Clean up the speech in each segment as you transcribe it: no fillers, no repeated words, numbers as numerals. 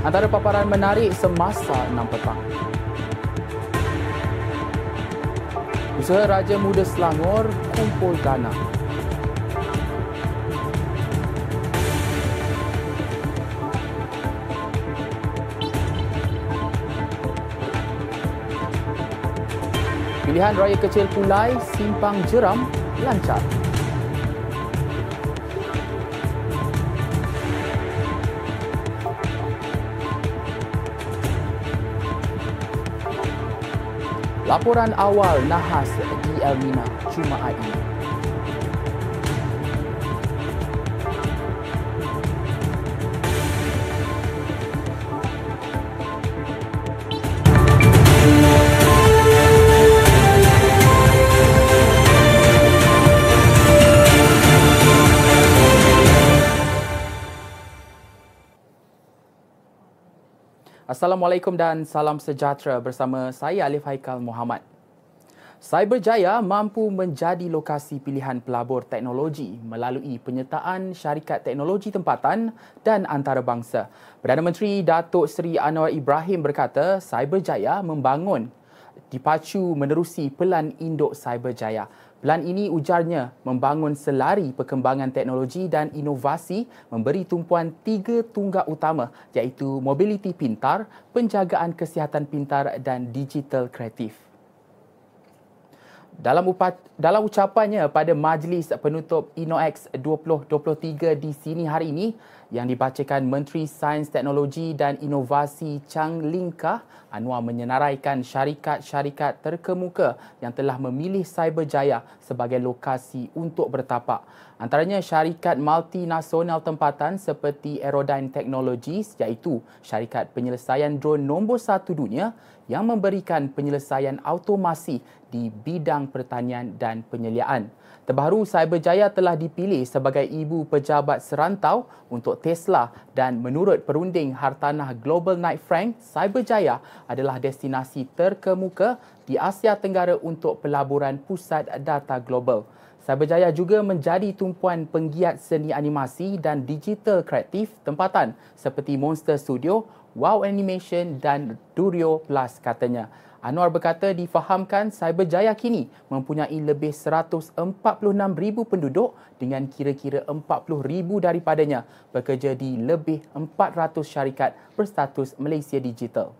Antara paparan menarik semasa 6 petang. Usaha Raja Muda Selangor kumpul dana. Pilihan raya kecil Pulai, Simpang Jeram lancar. Laporan awal nahas di Elmina Jumaat ini. Assalamualaikum dan salam sejahtera, bersama saya Aliff Haiqal Mohamed. Cyberjaya mampu menjadi lokasi pilihan pelabur teknologi melalui penyertaan syarikat teknologi tempatan dan antarabangsa. Perdana Menteri Dato' Seri Anwar Ibrahim berkata Cyberjaya membangun dipacu menerusi Pelan Induk Cyberjaya. Pelan ini, ujarnya, membangun selari perkembangan teknologi dan inovasi, memberi tumpuan 3 tunggak utama iaitu mobiliti pintar, penjagaan kesihatan pintar dan digital kreatif. Dalam ucapannya pada Majlis Penutup INNOX 2023 di sini hari ini, yang dibacakan Menteri Sains, Teknologi dan Inovasi Chang Lih Kang, Anwar menyenaraikan syarikat-syarikat terkemuka yang telah memilih Cyberjaya sebagai lokasi untuk bertapak. Antaranya syarikat multinasional tempatan seperti Aerodyne Technologies, iaitu syarikat penyelesaian drone nombor 1 dunia yang memberikan penyelesaian automasi di bidang pertanian dan penyeliaan. Terbaru, Cyberjaya telah dipilih sebagai ibu pejabat serantau untuk Tesla dan menurut perunding hartanah global Knight Frank, Cyberjaya adalah destinasi terkemuka di Asia Tenggara untuk pelaburan pusat data global. Cyberjaya juga menjadi tumpuan penggiat seni animasi dan digital kreatif tempatan seperti Monster Studio, Wow Animation dan Duryo Plus, katanya. Anwar berkata difahamkan Cyberjaya kini mempunyai lebih 146,000 penduduk dengan kira-kira 40,000 daripadanya bekerja di lebih 400 syarikat berstatus Malaysia Digital.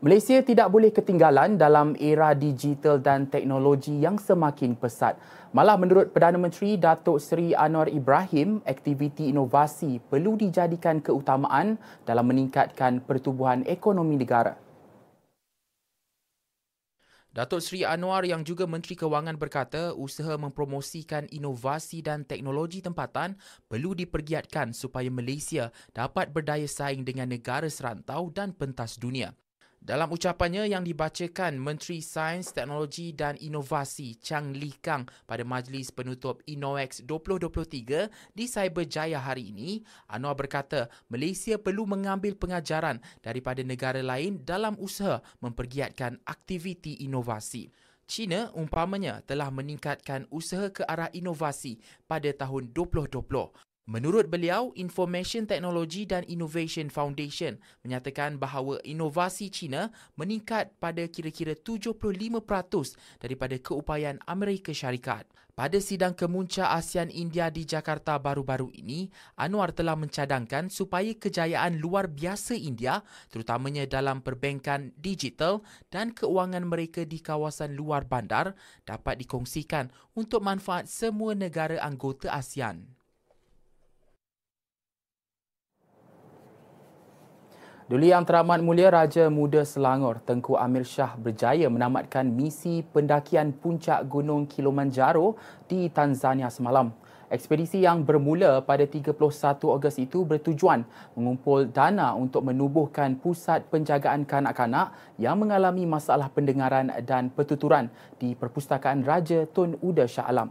Malaysia tidak boleh ketinggalan dalam era digital dan teknologi yang semakin pesat. Malah menurut Perdana Menteri Dato' Seri Anwar Ibrahim, aktiviti inovasi perlu dijadikan keutamaan dalam meningkatkan pertumbuhan ekonomi negara. Dato' Seri Anwar yang juga Menteri Kewangan berkata usaha mempromosikan inovasi dan teknologi tempatan perlu dipergiatkan supaya Malaysia dapat berdaya saing dengan negara serantau dan pentas dunia. Dalam ucapannya yang dibacakan Menteri Sains, Teknologi dan Inovasi Chang Lih Kang pada Majlis Penutup INNOX 2023 di Cyberjaya hari ini, Anwar berkata Malaysia perlu mengambil pengajaran daripada negara lain dalam usaha mempergiatkan aktiviti inovasi. China umpamanya telah meningkatkan usaha ke arah inovasi pada tahun 2020. Menurut beliau, Information Technology dan Innovation Foundation menyatakan bahawa inovasi China meningkat pada kira-kira 75% daripada keupayaan Amerika Syarikat. Pada sidang kemunca ASEAN India di Jakarta baru-baru ini, Anwar telah mencadangkan supaya kejayaan luar biasa India, terutamanya dalam perbankan digital dan keuangan mereka di kawasan luar bandar, dapat dikongsikan untuk manfaat semua negara anggota ASEAN. Dulu Yang Teramat Mulia Raja Muda Selangor Tengku Amir Shah berjaya menamatkan misi pendakian puncak Gunung Kilimanjaro di Tanzania semalam. Ekspedisi yang bermula pada 31 Ogos itu bertujuan mengumpul dana untuk menubuhkan pusat penjagaan kanak-kanak yang mengalami masalah pendengaran dan pertuturan di Perpustakaan Raja Tun Uda Shah Alam.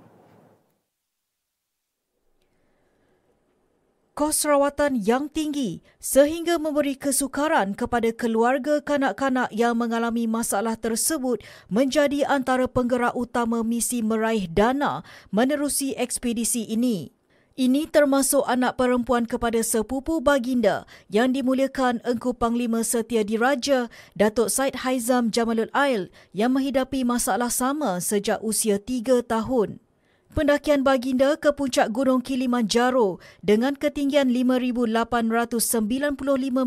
kos rawatan yang tinggi sehingga memberi kesukaran kepada keluarga kanak-kanak yang mengalami masalah tersebut menjadi antara penggerak utama misi meraih dana menerusi ekspedisi ini. Ini termasuk anak perempuan kepada sepupu baginda yang dimuliakan Engku Panglima Setiadiraja Dato' Said Haizam Jamalulail yang menghidapi masalah sama sejak usia 3 tahun. Pendakian baginda ke puncak Gunung Kilimanjaro dengan ketinggian 5,895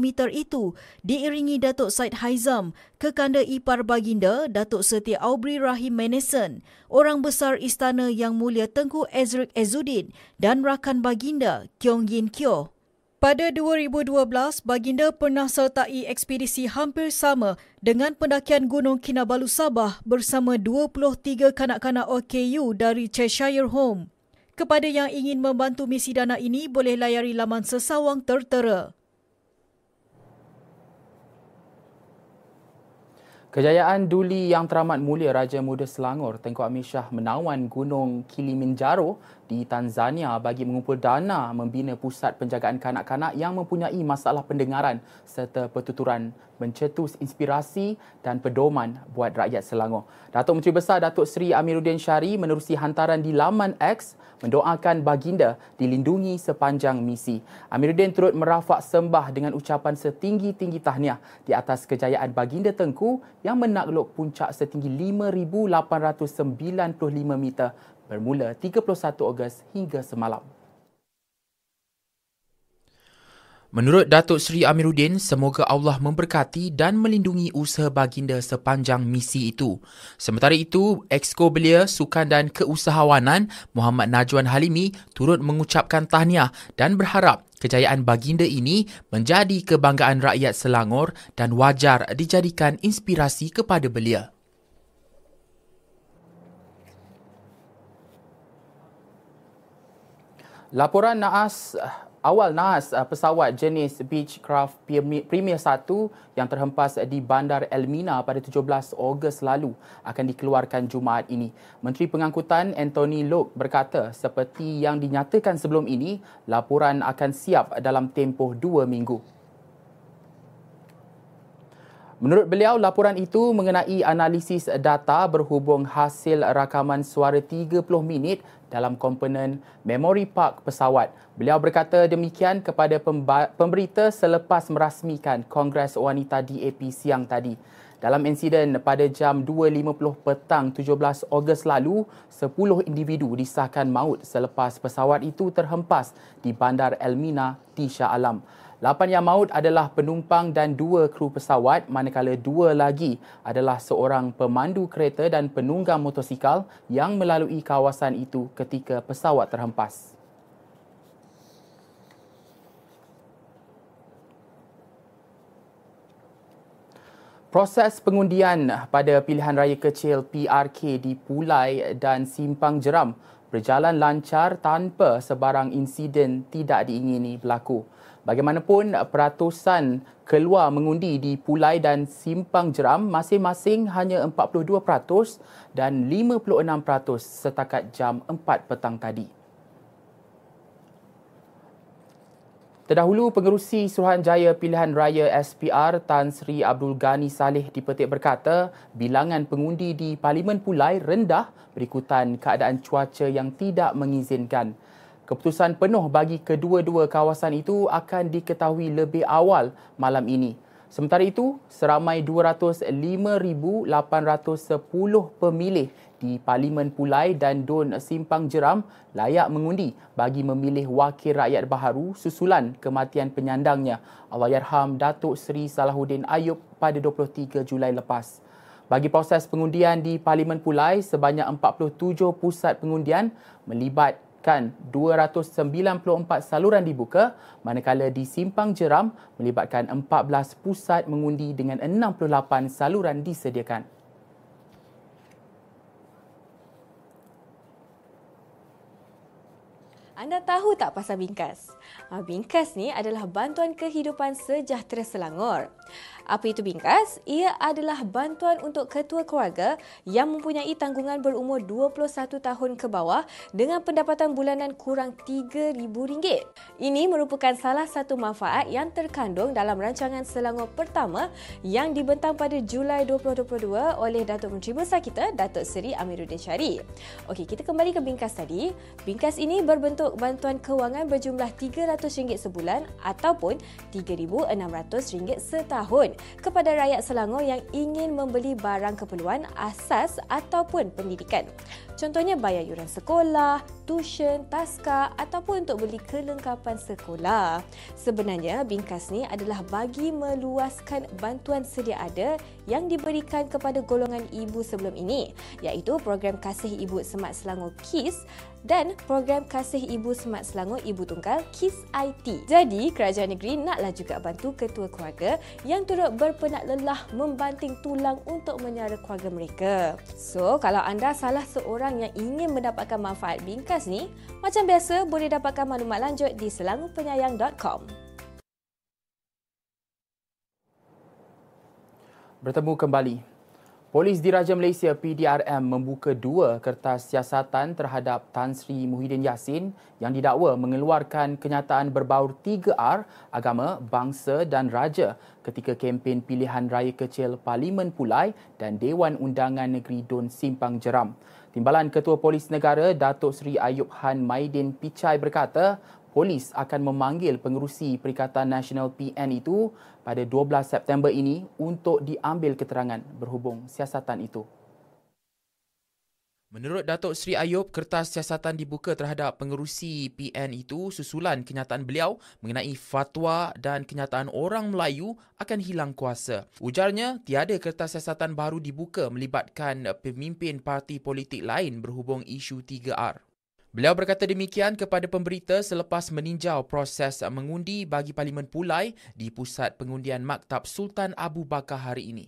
meter itu diiringi Dato' Said Haizam, kekanda ipar baginda Dato' Setia Aubrey Rahim Menesen, orang besar istana Yang Mulia Tengku Ezrik Ezudin dan rakan baginda Kiong Yin Kyo. Pada 2012, baginda pernah sertai ekspedisi hampir sama dengan pendakian Gunung Kinabalu Sabah bersama 23 kanak-kanak OKU dari Cheshire Home. Kepada yang ingin membantu misi dana ini, boleh layari laman sesawang tertera. Kejayaan duli yang teramat mulia Raja Muda Selangor Tengku Amir Shah menawan Gunung Kilimanjaro di Tanzania bagi mengumpul dana membina pusat penjagaan kanak-kanak yang mempunyai masalah pendengaran serta pertuturan, mencetus inspirasi dan pedoman buat rakyat Selangor. Datuk Menteri Besar Datuk Seri Amirudin Shari menerusi hantaran di laman X mendoakan baginda dilindungi sepanjang misi. Amirudin turut merafak sembah dengan ucapan setinggi-tinggi tahniah di atas kejayaan baginda Tengku yang menakluk puncak setinggi 5,895 meter bermula 31 Ogos hingga semalam. Menurut Datuk Seri Amirudin, semoga Allah memberkati dan melindungi usaha baginda sepanjang misi itu. Sementara itu, Exco Belia Sukan dan Keusahawanan Muhammad Najwan Halimi turut mengucapkan tahniah dan berharap kejayaan baginda ini menjadi kebanggaan rakyat Selangor dan wajar dijadikan inspirasi kepada belia. Laporan naas awal nahas pesawat jenis Beechcraft Premier 1 yang terhempas di bandar Elmina pada 17 Ogos lalu akan dikeluarkan Jumaat ini. Menteri Pengangkutan Anthony Loke berkata seperti yang dinyatakan sebelum ini, laporan akan siap dalam tempoh 2 minggu. Menurut beliau, laporan itu mengenai analisis data berhubung hasil rakaman suara 30 minit dalam komponen memori park pesawat. Beliau berkata demikian kepada pemberita selepas merasmikan Kongres Wanita DAP siang tadi. Dalam insiden pada jam 2.50 petang 17 Ogos lalu, 10 individu disahkan maut selepas pesawat itu terhempas di bandar Elmina, Shah Alam. 8 yang maut adalah penumpang dan 2 kru pesawat, manakala 2 lagi adalah seorang pemandu kereta dan penunggang motosikal yang melalui kawasan itu ketika pesawat terhempas. Proses pengundian pada pilihan raya kecil PRK di Pulai dan Simpang Jeram berjalan lancar tanpa sebarang insiden tidak diingini berlaku. Bagaimanapun, peratusan keluar mengundi di Pulai dan Simpang Jeram masing-masing hanya 42% dan 56% setakat jam 4 petang tadi. Terdahulu, Pengerusi Suruhanjaya Pilihan Raya SPR Tan Sri Abdul Ghani Saleh dipetik berkata bilangan pengundi di Parlimen Pulai rendah berikutan keadaan cuaca yang tidak mengizinkan. Keputusan penuh bagi kedua-dua kawasan itu akan diketahui lebih awal malam ini. Sementara itu, seramai 205,810 pemilih di Parlimen Pulai dan Don Simpang Jeram layak mengundi bagi memilih wakil rakyat baharu susulan kematian penyandangnya Allahyarham Datuk Seri Salahuddin Ayub pada 23 Julai lepas. Bagi proses pengundian di Parlimen Pulai, sebanyak 47 pusat pengundian melibatkan 294 saluran dibuka, manakala di Simpang Jeram melibatkan 14 pusat mengundi dengan 68 saluran disediakan. Anda tahu tak pasal bingkas? Bingkas ni adalah bantuan kehidupan sejahtera Selangor. Apa itu bingkas? Ia adalah bantuan untuk ketua keluarga yang mempunyai tanggungan berumur 21 tahun ke bawah dengan pendapatan bulanan kurang RM3,000. Ini merupakan salah satu manfaat yang terkandung dalam rancangan Selangor Pertama yang dibentang pada Julai 2022 oleh Datuk Menteri Besar kita, Dato' Seri Amirudin Shari. Okey, kita kembali ke bingkas tadi. Bingkas ini berbentuk bantuan kewangan berjumlah RM300 sebulan ataupun RM3,600 setahun kepada rakyat Selangor yang ingin membeli barang keperluan asas ataupun pendidikan. Contohnya bayar yuran sekolah, tuisyen, taska ataupun untuk beli kelengkapan sekolah. Sebenarnya bingkas ni adalah bagi meluaskan bantuan sedia ada yang diberikan kepada golongan ibu sebelum ini, iaitu program Kasih Ibu Semat Selangor KIS dan program Kasih Ibu Semat Selangor Ibu Tunggal KIS IT. Jadi kerajaan negeri naklah juga bantu ketua keluarga yang turut berpenat lelah membanting tulang untuk menyara keluarga mereka. So kalau anda salah seorang yang ingin mendapatkan manfaat bingkas ni, macam biasa boleh dapatkan maklumat lanjut di selangorpenyayang.com. Bertemu kembali. Polis Diraja Malaysia PDRM membuka dua kertas siasatan terhadap Tan Sri Muhyiddin Yassin yang didakwa mengeluarkan kenyataan berbaur 3R, agama, bangsa dan raja ketika kempen pilihan raya kecil Parlimen Pulai dan Dewan Undangan Negeri Dun Simpang Jeram. Timbalan Ketua Polis Negara Dato' Seri Ayub Khan Maiden Pichai berkata, polis akan memanggil pengerusi Perikatan Nasional PN itu pada 12 September ini untuk diambil keterangan berhubung siasatan itu. Menurut Dato' Seri Ayub, kertas siasatan dibuka terhadap pengerusi PN itu susulan kenyataan beliau mengenai fatwa dan kenyataan orang Melayu akan hilang kuasa. Ujarnya, tiada kertas siasatan baru dibuka melibatkan pemimpin parti politik lain berhubung isu 3R. Beliau berkata demikian kepada pemberita selepas meninjau proses mengundi bagi Parlimen Pulai di Pusat Pengundian Maktab Sultan Abu Bakar hari ini.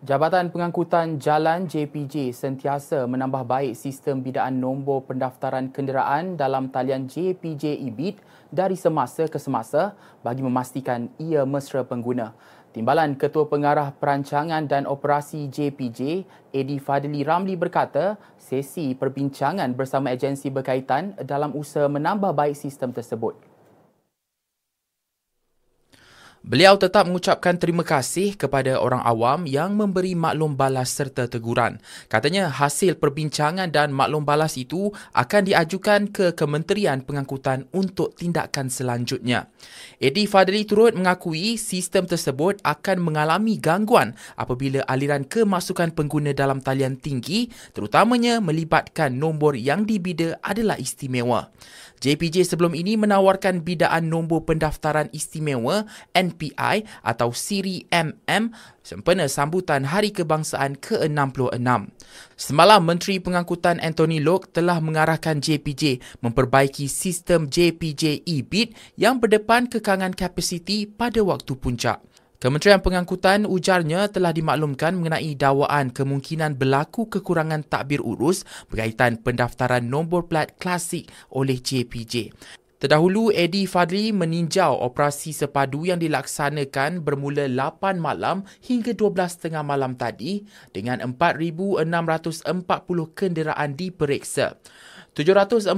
Jabatan Pengangkutan Jalan JPJ sentiasa menambah baik sistem bidaan nombor pendaftaran kenderaan dalam talian JPJ eBid dari semasa ke semasa bagi memastikan ia mesra pengguna. Timbalan Ketua Pengarah Perancangan dan Operasi JPJ, Eddie Fadli Ramli berkata, sesi perbincangan bersama agensi berkaitan dalam usaha menambah baik sistem tersebut. Beliau tetap mengucapkan terima kasih kepada orang awam yang memberi maklum balas serta teguran. Katanya hasil perbincangan dan maklum balas itu akan diajukan ke Kementerian Pengangkutan untuk tindakan selanjutnya. Eddie Fadli turut mengakui sistem tersebut akan mengalami gangguan apabila aliran kemasukan pengguna dalam talian tinggi, terutamanya melibatkan nombor yang dibida adalah istimewa. JPJ sebelum ini menawarkan bidaan nombor pendaftaran istimewa NPI atau siri MM sempena sambutan Hari Kebangsaan ke-66. Semalam, Menteri Pengangkutan Anthony Loke telah mengarahkan JPJ memperbaiki sistem JPJ eBid yang berdepan kekangan kapasiti pada waktu puncak. Kementerian Pengangkutan ujarnya telah dimaklumkan mengenai dakwaan kemungkinan berlaku kekurangan takbir urus berkaitan pendaftaran nombor plat klasik oleh JPJ. Terdahulu, Eddie Fadli meninjau operasi sepadu yang dilaksanakan bermula 8 malam hingga 12.30 malam tadi dengan 4,640 kenderaan diperiksa. 746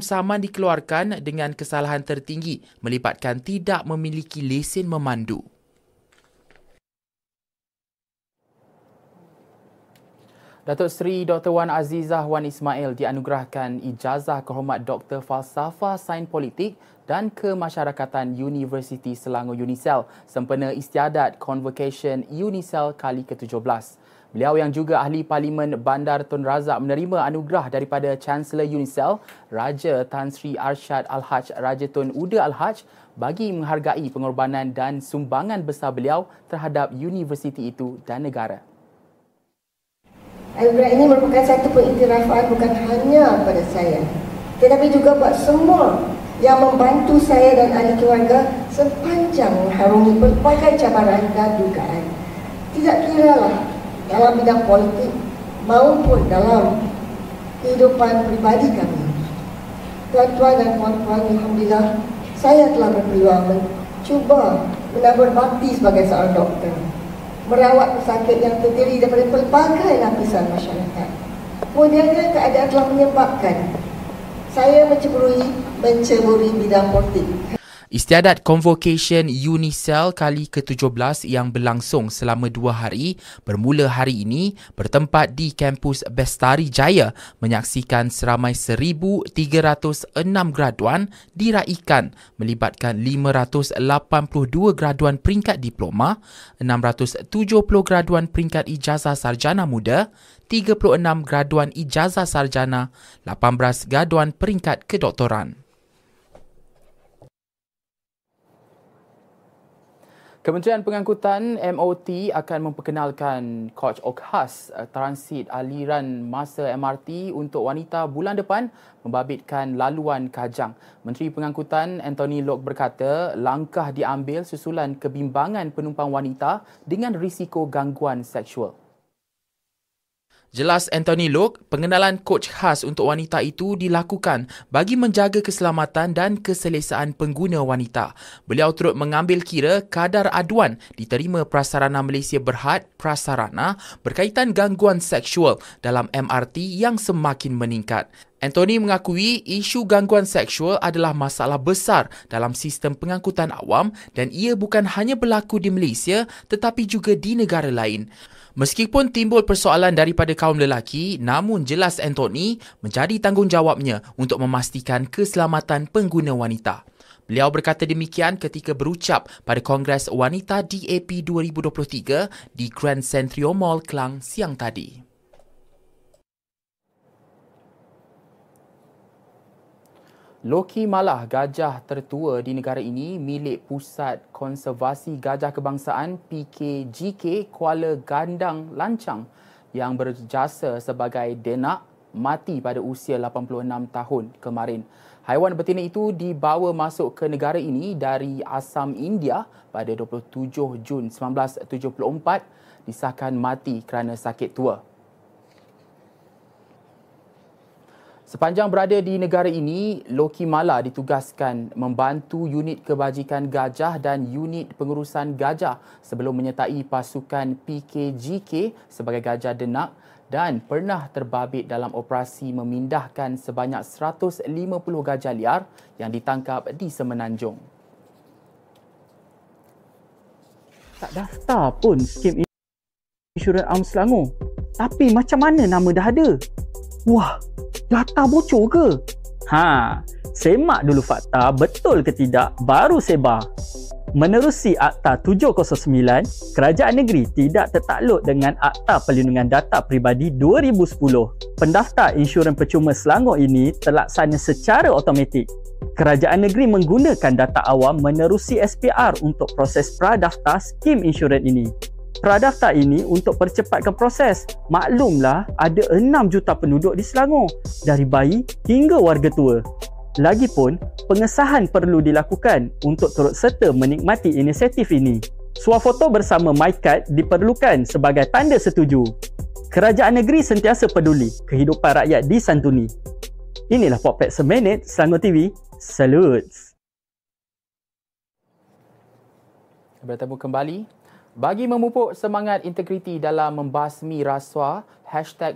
saman dikeluarkan dengan kesalahan tertinggi melibatkan tidak memiliki lesen memandu. Datuk Seri Dr. Wan Azizah Wan Ismail dianugerahkan ijazah kehormat Doktor Falsafah Sains Politik dan Kemasyarakatan Universiti Selangor UNISEL sempena istiadat Convocation UNISEL kali ke-17. Beliau yang juga Ahli Parlimen Bandar Tun Razak menerima anugerah daripada Chancellor UNISEL, Raja Tan Sri Arshad Al-Haj Raja Tun Uda Al-Haj bagi menghargai pengorbanan dan sumbangan besar beliau terhadap universiti itu dan negara. Anugerah ini merupakan satu pengiktirafan bukan hanya pada saya, tetapi juga buat semua yang membantu saya dan ahli keluarga sepanjang mengharungi berbagai cabaran dan dugaan. Tidak kiralah dalam bidang politik maupun dalam kehidupan peribadi kami. Tuan-tuan dan puan-puan, Alhamdulillah, saya telah berpeluang mencuba menabur bakti sebagai seorang doktor, merawat pesakit yang terdiri daripada pelbagai lapisan masyarakat. Modernnya keadaan telah menyebabkan saya menceburui bidang politik. Istiadat Convocation UNICEL kali ke-17 yang berlangsung selama 2 hari bermula hari ini bertempat di kampus Bestari Jaya menyaksikan seramai 1,306 graduan diraikan melibatkan 582 graduan peringkat diploma, 670 graduan peringkat ijazah sarjana muda, 36 graduan ijazah sarjana, 18 graduan peringkat kedoktoran. Kementerian Pengangkutan MOT akan memperkenalkan Coach Okhas transit aliran masa MRT untuk wanita bulan depan membabitkan laluan Kajang. Menteri Pengangkutan Anthony Loke berkata langkah diambil susulan kebimbangan penumpang wanita dengan risiko gangguan seksual. Jelas Anthony Loke, pengenalan coach khas untuk wanita itu dilakukan bagi menjaga keselamatan dan keselesaan pengguna wanita. Beliau turut mengambil kira kadar aduan diterima Prasarana Malaysia Berhad Prasarana berkaitan gangguan seksual dalam MRT yang semakin meningkat. Anthony mengakui isu gangguan seksual adalah masalah besar dalam sistem pengangkutan awam dan ia bukan hanya berlaku di Malaysia tetapi juga di negara lain. Meskipun timbul persoalan daripada kaum lelaki, namun jelas Anthony menjadi tanggungjawabnya untuk memastikan keselamatan pengguna wanita. Beliau berkata demikian ketika berucap pada Kongres Wanita DAP 2023 di Grand Centrio Mall Klang siang tadi. Loki malah gajah tertua di negara ini milik Pusat Konservasi Gajah Kebangsaan PKGK Kuala Gandang Lancang yang berjasa sebagai denak mati pada usia 86 tahun kemarin. Haiwan betina itu dibawa masuk ke negara ini dari Assam, India pada 27 Jun 1974 disahkan mati kerana sakit tua. Sepanjang berada di negara ini, Loki Mala ditugaskan membantu unit kebajikan gajah dan unit pengurusan gajah sebelum menyertai pasukan PKGK sebagai gajah denak dan pernah terbabit dalam operasi memindahkan sebanyak 150 gajah liar yang ditangkap di Semenanjung. Tak daftar pun skim insurans Am Selangor. Tapi macam mana nama dah ada? Wah, data bocor ke? Ha, semak dulu fakta betul ke tidak baru sebar. Menerusi Akta 709, Kerajaan Negeri tidak tertakluk dengan Akta Perlindungan Data Peribadi 2010. Pendaftar insurans percuma Selangor ini terlaksana secara automatik. Kerajaan Negeri menggunakan data awam menerusi SPR untuk proses pradaftar skim insurans ini. Pradaftar ini untuk percepatkan proses. Maklumlah ada 6 juta penduduk di Selangor, dari bayi hingga warga tua. Lagipun, pengesahan perlu dilakukan untuk turut serta menikmati inisiatif ini. Swafoto bersama MyCard diperlukan sebagai tanda setuju. Kerajaan negeri sentiasa peduli kehidupan rakyat disantuni. Inilah Popek Seminit Selangor TV. Salutes. Bertemu kembali. Bagi memupuk semangat integriti dalam membasmi rasuah,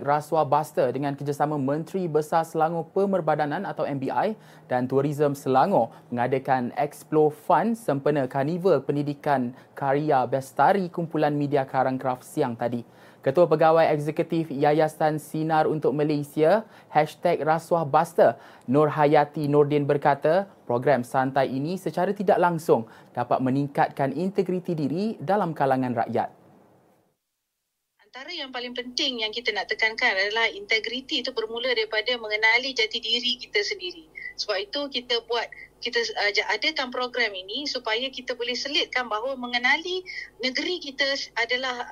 #RasuahBuster dengan kerjasama Menteri Besar Selangor Pemerbadanan atau MBI dan Tourism Selangor mengadakan Explo Fund sempena Karnival Pendidikan Karya Bestari Kumpulan Media Karangkraf siang tadi. Ketua Pegawai Eksekutif Yayasan Sinar untuk Malaysia, #RasuahBuster, Nur Hayati Nordin berkata, program santai ini secara tidak langsung dapat meningkatkan integriti diri dalam kalangan rakyat. Antara yang paling penting yang kita nak tekankan adalah integriti itu bermula daripada mengenali jati diri kita sendiri. Sebab itu kita adakan program ini supaya kita boleh selitkan bahawa mengenali negeri kita adalah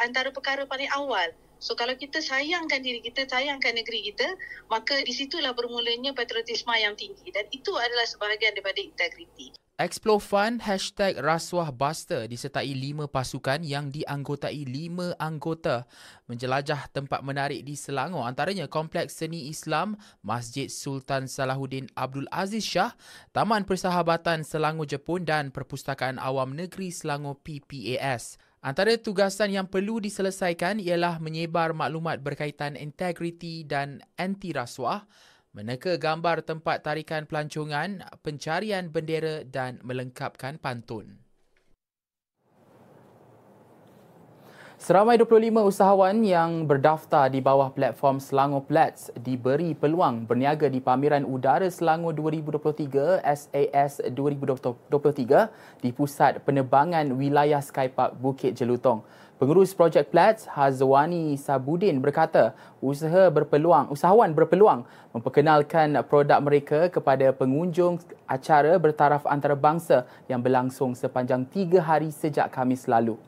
antara perkara paling awal So kalau kita sayangkan diri kita, sayangkan negeri kita, maka di situlah bermulanya patriotisme yang tinggi dan itu adalah sebahagian daripada integriti. Explore Fund #Rasuahbuster disertai 5 pasukan yang dianggotai 5 anggota menjelajah tempat menarik di Selangor, antaranya Kompleks Seni Islam, Masjid Sultan Salahuddin Abdul Aziz Shah, Taman Persahabatan Selangor Jepun dan Perpustakaan Awam Negeri Selangor PPAS. Antara tugasan yang perlu diselesaikan ialah menyebar maklumat berkaitan integriti dan anti-rasuah, meneka gambar tempat tarikan pelancongan, pencarian bendera dan melengkapkan pantun. Seramai 25 usahawan yang berdaftar di bawah platform Selangor Platts diberi peluang berniaga di Pameran Udara Selangor 2023 SAS 2023 di Pusat Penerbangan Wilayah Skypark Bukit Jelutong. Pengurus projek Platts, Hazwani Sabudin berkata, usahawan berpeluang memperkenalkan produk mereka kepada pengunjung acara bertaraf antarabangsa yang berlangsung sepanjang 3 hari sejak Khamis lalu.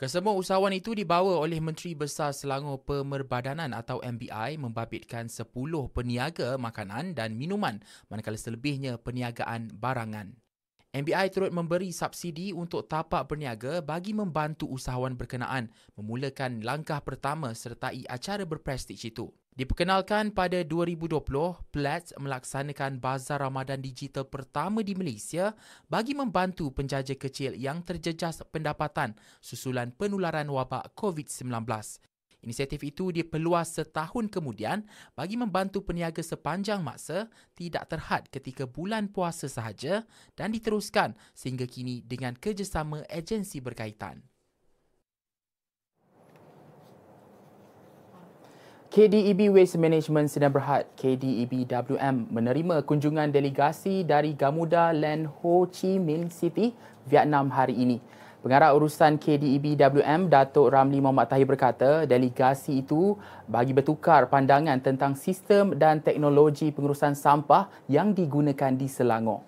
Kesemua usahawan itu dibawa oleh Menteri Besar Selangor Pemerbadanan atau MBI membabitkan 10 peniaga makanan dan minuman, manakala selebihnya peniagaan barangan. MBI turut memberi subsidi untuk tapak berniaga bagi membantu usahawan berkenaan memulakan langkah pertama sertai acara berprestij itu. Diperkenalkan pada 2020, Platts melaksanakan Bazar Ramadan Digital pertama di Malaysia bagi membantu penjaja kecil yang terjejas pendapatan susulan penularan wabak COVID-19. Inisiatif itu diperluas setahun kemudian bagi membantu peniaga sepanjang masa tidak terhad ketika bulan puasa sahaja dan diteruskan sehingga kini dengan kerjasama agensi berkaitan. KDEB Waste Management Sdn Bhd KDEBWM menerima kunjungan delegasi dari Gamuda Land Ho Chi Minh City, Vietnam hari ini. Pengarah urusan KDEBWM, Dato' Ramli Muhammad Tahir berkata, delegasi itu bagi bertukar pandangan tentang sistem dan teknologi pengurusan sampah yang digunakan di Selangor.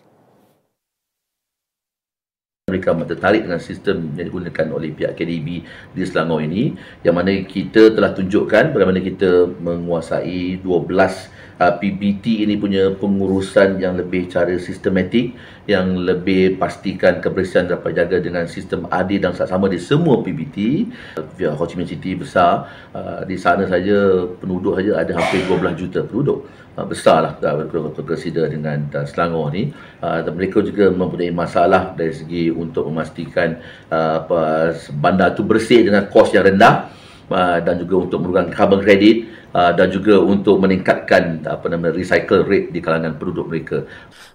Mereka tertarik dengan sistem yang digunakan oleh pihak KDEB di Selangor ini, yang mana kita telah tunjukkan bagaimana kita menguasai 12 PBT ini punya pengurusan yang lebih cara sistematik, yang lebih pastikan kebersihan dapat jaga dengan sistem adil dan sama di semua PBT. Ho Chi Minh City besar, di sana saja penduduk saja ada hampir 12 juta penduduk. Besarlah consider dengan Selangor ni. Mereka juga mempunyai masalah dari segi untuk memastikan bandar tu bersih dengan kos yang rendah, dan juga untuk mengurangkan carbon credit, dan juga untuk meningkatkan recycle rate di kalangan penduduk mereka.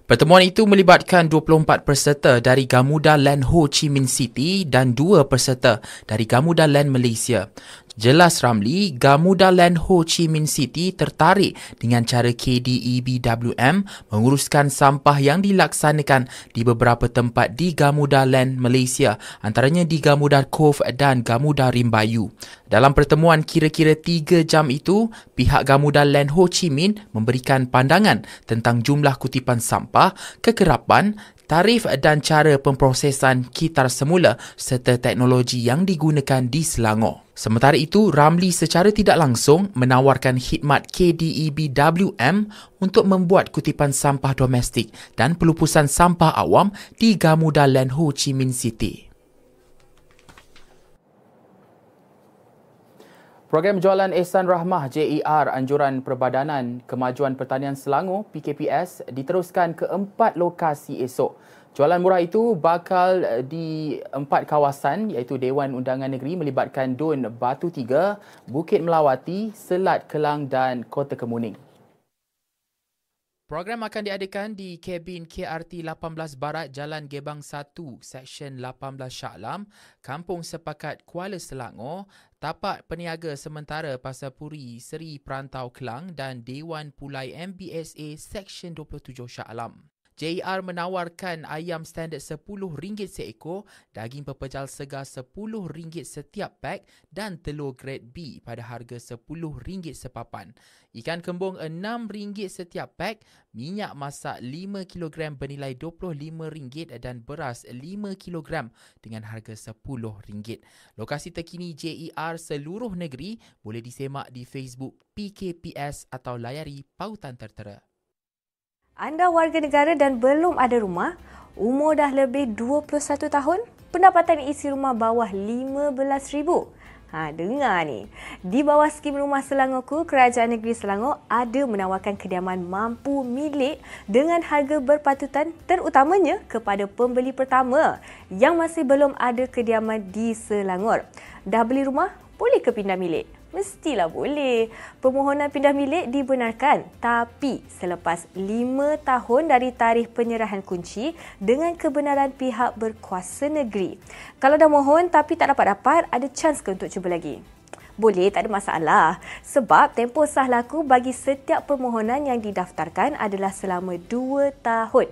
Pertemuan itu melibatkan 24 peserta dari Gamuda Land Ho Chi Minh City dan 2 peserta dari Gamuda Land Malaysia. Jelas Ramli, Gamuda Land Ho Chi Minh City tertarik dengan cara KDEBWM menguruskan sampah yang dilaksanakan di beberapa tempat di Gamuda Land Malaysia, antaranya di Gamuda Cove dan Gamuda Rimbayu. Dalam pertemuan kira-kira 3 jam itu, pihak Gamuda Land Ho Chi Minh memberikan pandangan tentang jumlah kutipan sampah, kekerapan, tarif dan cara pemprosesan kitar semula serta teknologi yang digunakan di Selangor. Sementara itu, Ramli secara tidak langsung menawarkan khidmat KDEBWM untuk membuat kutipan sampah domestik dan pelupusan sampah awam di Gamuda Land Ho Chi Minh City. Program Jualan Ehsan Rahmah JER Anjuran Perbadanan Kemajuan Pertanian Selangor PKPS diteruskan ke 4 lokasi esok. Jualan murah itu bakal di 4 kawasan iaitu Dewan Undangan Negeri melibatkan Dun Batu 3, Bukit Melawati, Selat Kelang dan Kota Kemuning. Program akan diadakan di kabin KRT 18 Barat Jalan Gebang 1, Seksyen 18 Shah Alam, Kampung Sepakat Kuala Selangor, Tapak Peniaga Sementara Pasar Puri Seri Perantau Kelang dan Dewan Pulai MBSA Seksyen 27 Shah Alam. JR menawarkan ayam standard RM10 seekor, daging pepejal segar RM10 setiap pack dan telur grade B pada harga RM10 sepapan. Ikan kembung RM6 setiap pack, minyak masak 5 kg bernilai RM25 dan beras 5 kg dengan harga RM10. Lokasi terkini JR seluruh negeri boleh disemak di Facebook PKPS atau layari pautan tertera. Anda warga negara dan belum ada rumah, umur dah lebih 21 tahun, pendapatan isi rumah bawah RM15,000. Dengar ni. Di bawah skim Rumah Selangorku, Kerajaan Negeri Selangor ada menawarkan kediaman mampu milik dengan harga berpatutan, terutamanya kepada pembeli pertama yang masih belum ada kediaman di Selangor. Dah beli rumah, boleh ke pindah milik? Mestilah boleh. Permohonan pindah milik dibenarkan, tapi selepas 5 tahun dari tarikh penyerahan kunci dengan kebenaran pihak berkuasa negeri. Kalau dah mohon tapi tak dapat-dapat, ada chance ke untuk cuba lagi? Boleh, tak ada masalah. Sebab tempoh sah laku bagi setiap permohonan yang didaftarkan adalah selama 2 tahun.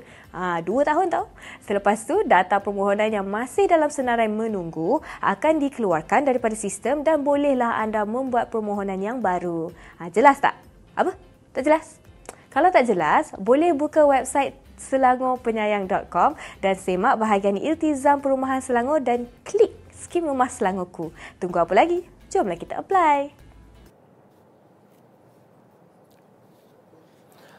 2 tahun tau. Selepas tu, data permohonan yang masih dalam senarai menunggu akan dikeluarkan daripada sistem dan bolehlah anda membuat permohonan yang baru. Jelas tak? Apa? Tak jelas? Kalau tak jelas, boleh buka website selangorpenyayang.com dan semak bahagian Iltizam Perumahan Selangor dan klik skim Rumah Selangorku. Tunggu apa lagi? Jomlah kita apply.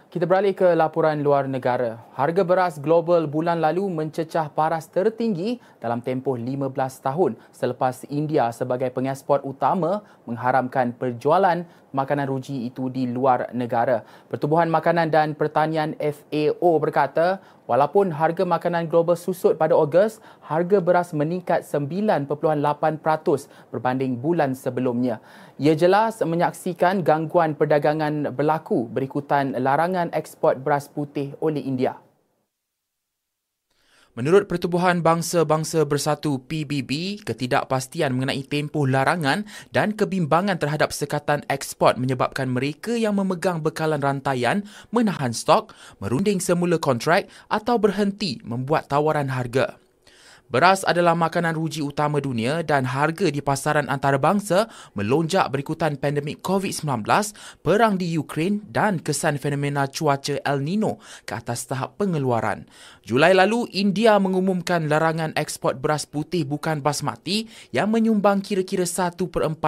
Kita beralih ke laporan luar negara. Harga beras global bulan lalu mencecah paras tertinggi dalam tempoh 15 tahun selepas India sebagai pengekspor utama mengharamkan perjualan makanan ruji itu di luar negara. Pertubuhan Makanan dan Pertanian FAO berkata, walaupun harga makanan global susut pada Ogos, harga beras meningkat 9.8% berbanding bulan sebelumnya. Ia jelas menyaksikan gangguan perdagangan berlaku berikutan larangan ekspor beras putih oleh India. Menurut Pertubuhan Bangsa-Bangsa Bersatu PBB, ketidakpastian mengenai tempoh larangan dan kebimbangan terhadap sekatan ekspor menyebabkan mereka yang memegang bekalan rantaian menahan stok, merunding semula kontrak atau berhenti membuat tawaran harga. Beras adalah makanan ruji utama dunia dan harga di pasaran antarabangsa melonjak berikutan pandemik COVID-19, perang di Ukraine dan kesan fenomena cuaca El Nino ke atas tahap pengeluaran. Julai lalu, India mengumumkan larangan ekspor beras putih bukan basmati yang menyumbang kira-kira 1/4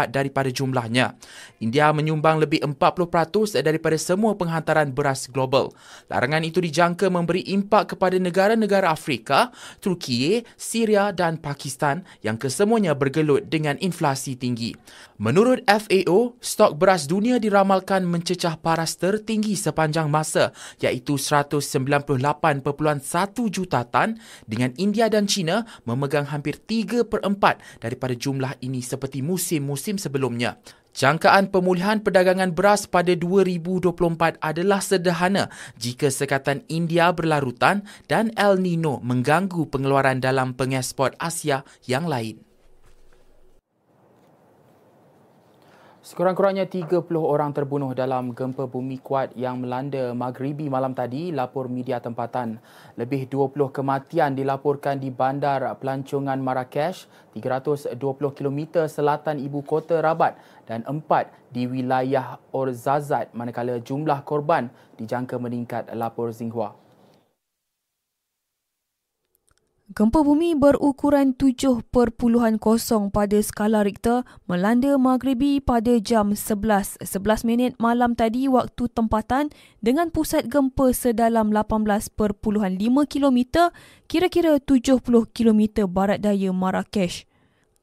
daripada jumlahnya. India menyumbang lebih 40% daripada semua penghantaran beras global. Larangan itu dijangka memberi impak kepada negara-negara Afrika, Turki, Syria dan Pakistan yang kesemuanya bergelut dengan inflasi tinggi. Menurut FAO, stok beras dunia diramalkan mencecah paras tertinggi sepanjang masa iaitu 198.1 juta tan dengan India dan China memegang hampir 3/4 daripada jumlah ini seperti musim-musim sebelumnya. Jangkaan pemulihan perdagangan beras pada 2024 adalah sederhana jika sekatan India berlarutan dan El Nino mengganggu pengeluaran dalam pengekspor Asia yang lain. Sekurang-kurangnya 30 orang terbunuh dalam gempa bumi kuat yang melanda Maghribi malam tadi, lapor media tempatan. Lebih 20 kematian dilaporkan di bandar pelancongan Marrakesh, 320 km selatan ibu kota Rabat dan 4 di wilayah Orzazat, manakala jumlah korban dijangka meningkat, lapor Xinhua. Gempa bumi berukuran 7.0 pada skala Richter melanda Maghribi pada jam 11:11 malam tadi waktu tempatan dengan pusat gempa sedalam 18.5 km, kira-kira 70 km barat daya Marrakesh.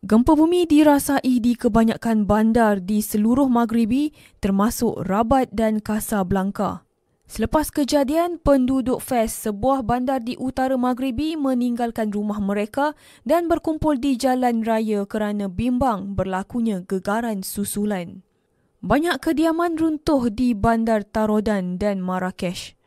Gempa bumi dirasai di kebanyakan bandar di seluruh Maghribi termasuk Rabat dan Casablanca. Selepas kejadian, penduduk Fes, sebuah bandar di utara Maghribi meninggalkan rumah mereka dan berkumpul di jalan raya kerana bimbang berlakunya gegaran susulan. Banyak kediaman runtuh di bandar Tarodan dan Marrakesh.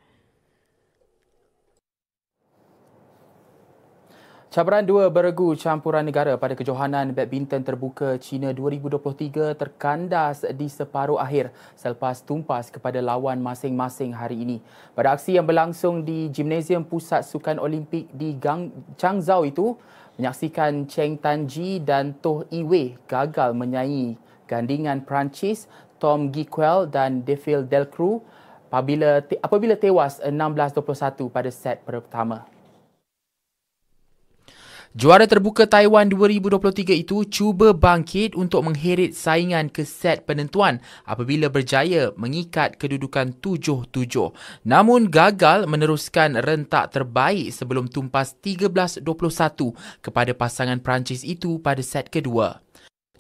Cabaran dua beregu campuran negara pada kejohanan badminton terbuka China 2023 terkandas di separuh akhir selepas tumpas kepada lawan masing-masing hari ini. Pada aksi yang berlangsung di Gimnasium Pusat Sukan Olimpik di Changzhou itu, menyaksikan Cheng Tanji dan Toh Iwei gagal menyaingi gandingan Perancis Tom Giquel dan Defil Delcroux apabila tewas 16-21 pada set pertama. Juara terbuka Taiwan 2023 itu cuba bangkit untuk mengheret saingan ke set penentuan apabila berjaya mengikat kedudukan 7-7. Namun gagal meneruskan rentak terbaik sebelum tumpas 13-21 kepada pasangan Perancis itu pada set kedua.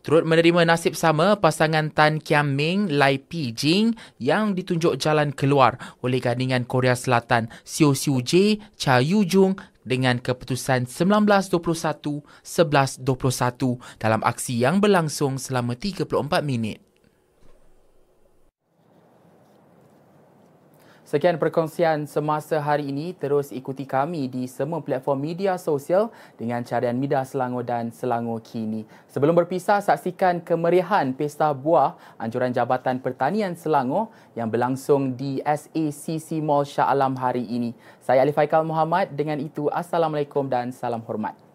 Turut menerima nasib sama pasangan Tan Kiam Ming Lai Pi Jing yang ditunjuk jalan keluar oleh gandingan Korea Selatan Seo Siu Jae Cha Yu Jung dengan keputusan 19-21, 11-21 dalam aksi yang berlangsung selama 34 minit. Sekian perkongsian semasa hari ini. Terus ikuti kami di semua platform media sosial dengan carian Media Selangor dan Selangor Kini. Sebelum berpisah, saksikan kemeriahan Pesta Buah Anjuran Jabatan Pertanian Selangor yang berlangsung di SACC Mall Shah Alam hari ini. Saya Aliff Haiqal Mohamed. Dengan itu, Assalamualaikum dan salam hormat.